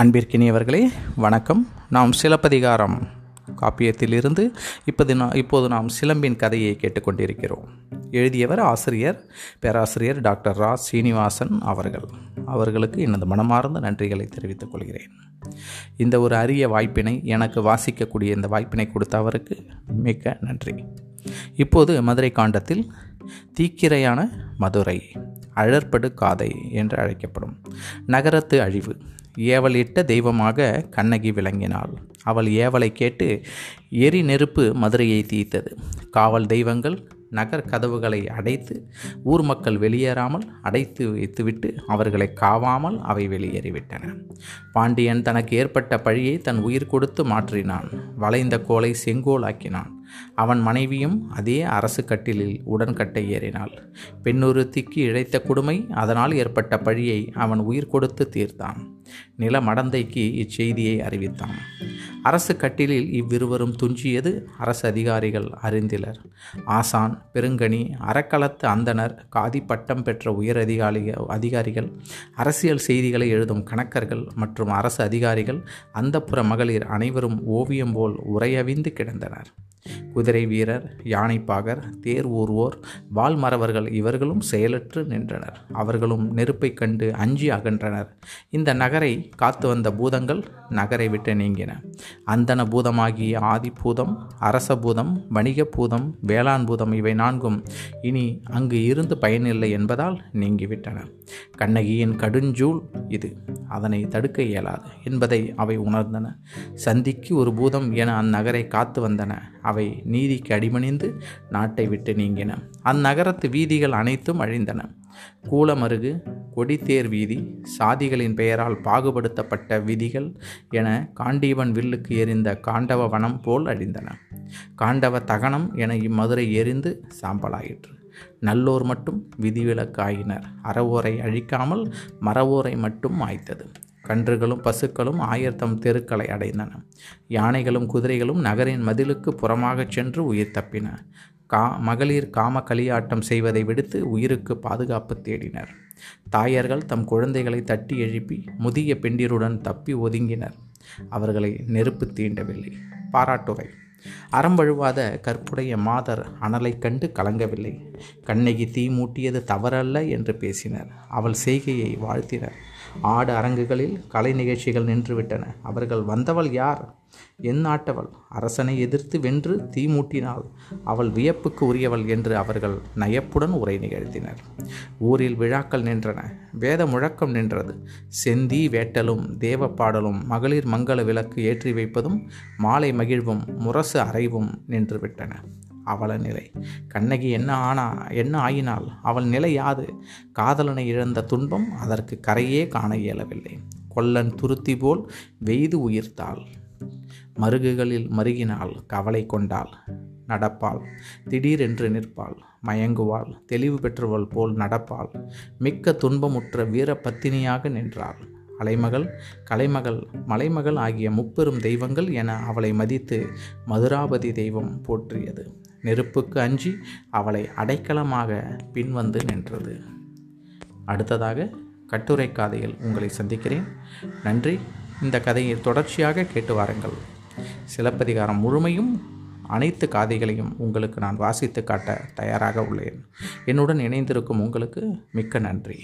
அன்பிற்கினியவர்களே வணக்கம். நாம் சிலப்பதிகாரம் காப்பியத்திலிருந்து இப்போது நாம் சிலம்பின் கதையை கேட்டுக்கொண்டிருக்கிறோம். எழுதியவர் ஆசிரியர் பேராசிரியர் டாக்டர் ரா. சீனிவாசன் அவர்களுக்கு எனது மனமார்ந்த நன்றிகளை தெரிவித்துக் கொள்கிறேன். இந்த ஒரு அரிய வாய்ப்பினை எனக்கு வாசிக்கக்கூடிய இந்த வாய்ப்பினை கொடுத்த அவருக்கு மிக்க நன்றி. இப்போது மதுரை காண்டத்தில் தீக்கிரையான மதுரை, அழற்படு காதை என்று அழைக்கப்படும் நகரத்து அழிவு, ஏவலிட்ட தெய்வமாக கண்ணகி விளங்கினாள். அவள் ஏவலை கேட்டு எரி நெருப்பு மதுரையை தீர்த்தது. காவல் தெய்வங்கள் நகர் கதவுகளை அடைத்து ஊர் மக்கள் வெளியேறாமல் அடைத்து வைத்துவிட்டு அவர்களை காவாமல் அவை வெளியேறிவிட்டன. பாண்டியன் தனக்கு ஏற்பட்ட பழியை தன் உயிர் கொடுத்து மாற்றினான். வளைந்த கோலை செங்கோலாக்கினான். அவன் மனைவியும் அதே அரசு கட்டிலில் உடன்கட்டை ஏறினாள். பெண்ணுறுத்திக்கு இழைத்த கொடுமை, அதனால் ஏற்பட்ட பழியை அவன் உயிர் கொடுத்து தீர்த்தான். நிலமடந்தைக்கு இச்செய்தியை அறிவித்தான். அரசு கட்டிலில் இவ்விருவரும் துஞ்சியது அரசு அதிகாரிகள் அறிந்திலர். ஆசான், பெருங்கனி, அறக்களத்து அந்தனர், காதி பட்டம் பெற்ற உயர் அதிகாரிகள், அரசியல் செய்திகளை எழுதும் கணக்கர்கள் மற்றும் அரசு அதிகாரிகள், அந்தப்புற மகளிர் அனைவரும் ஓவியம் போல் உறையவிந்து கிடந்தனர். குதிரை வீரர், யானைப்பாகர், தேர் ஊர்வோர், வால்மறவர்கள் இவர்களும் செயலற்று நின்றனர். அவர்களும் நெருப்பை கண்டு அஞ்சி அகன்றனர். இந்த நகரை காத்து வந்த பூதங்கள் நகரை விட்டு நீங்கின. அந்தன பூதமாகிய ஆதிபூதம், அரசபூதம், வணிகபூதம், வேளாண் பூதம் இவை நான்கும் இனி அங்கு இருந்து பயனில்லை என்பதால் நீங்கிவிட்டன. கண்ணகியின் கடுஞ்சூள் இது, அதனை தடுக்க இயலாது என்பதை அவை உணர்ந்தன. சந்திக்கு ஒரு பூதம் என அந்நகரை காத்து வந்தன. அவை நீதிக்கு அடிமணிந்து நாட்டை விட்டு நீங்கின. அந்நகரத்து வீதிகள் அனைத்தும் அழிந்தன. கூலமருகு, கொடித்தேர் வீதி, சாதிகளின் பெயரால் பாகுபடுத்தப்பட்ட விதிகள் என காண்டீபன் வில்லுக்கு எரிந்த காண்டவ வனம் போல் அழிந்தன. காண்டவ தகனம் என இம்மதுரை எரிந்து சாம்பலாயிற்று. நல்லோர் மட்டும் விதிவிலக்காயினர். அறவோரை அழிக்காமல் மறவோரை மட்டும் மாய்த்தது. கன்றுகளும் பசுக்களும் ஆயர்தம் தெருக்களை அடைந்தன. யானைகளும் குதிரைகளும் நகரின் மதிலுக்கு புறமாகச் சென்று உயிர் தப்பின. மகளிர் காம களியாட்டம் செய்வதை விடுத்து உயிருக்கு பாதுகாப்பு தேடினர். தாயர்கள் தம் குழந்தைகளை தட்டி எழுப்பி முதிய பெண்டிருடன் தப்பி ஒதுங்கினர். அவர்களை நெருப்பு தீண்டவில்லை. பாராட்டுரை. அறம்பழுவாத கற்புடைய மாதர் அனலை கண்டு கலங்கவில்லை. கண்ணகி தீ மூட்டியது தவறல்ல என்று பேசினர். அவள் செய்கையை வாழ்த்தினர். ஆடு அரங்குகளில் கலை நிகழ்ச்சிகள் நின்றுவிட்டன. அவர்கள் வந்தவள் யார்? என் நாட்டவள், அரசனை எதிர்த்து வென்று தீ மூட்டினாள். அவள் வியப்புக்கு உரியவள் என்று அவர்கள் நயப்புடன் உரை நிகழ்த்தினர். ஊரில் விழாக்கள் நின்றன. வேத முழக்கம் நின்றது. செந்தி வேட்டலும் தேவ பாடலும் மகளிர் மங்கள விளக்கு ஏற்றி வைப்பதும் மாலை மகிழ்வும் முரசு அறைவும் நின்றுவிட்டன. அவள நிலை கண்ணகி என்ன ஆயினாள்? அவள் நிலை யாது? காதலனை இழந்த துன்பம் அதற்கு கரையே காண இயலவில்லை. கொல்லன் துருத்தி போல் வெய்து உயிர்த்தாள். மருகுகளில் மருகினாள். கவலை கொண்டாள். நடப்பாள். திடீரென்று நிற்பாள். மயங்குவாள். தெளிவு பெற்றவள் போல் நடப்பாள். மிக்க துன்பமுற்ற வீர பத்தினியாக நின்றாள். அலைமகள், கலைமகள், மலைமகள் ஆகிய முப்பெரும் தெய்வங்கள் என அவளை மதித்து மதுராபதி தெய்வம் போற்றியது. நெருப்புக்கு அஞ்சி அவளை அடைக்கலமாக பின்வந்து நின்றது. அடுத்ததாக கட்டுரை காதையில் உங்களை சந்திக்கிறேன். நன்றி. இந்த கதையை தொடர்ச்சியாக கேட்டு வாருங்கள். சிலப்பதிகாரம் முழுமையும் அனைத்து காதைகளையும் உங்களுக்கு நான் வாசித்து காட்ட தயாராக உள்ளேன். என்னுடன் இணைந்திருக்கும் உங்களுக்கு மிக்க நன்றி.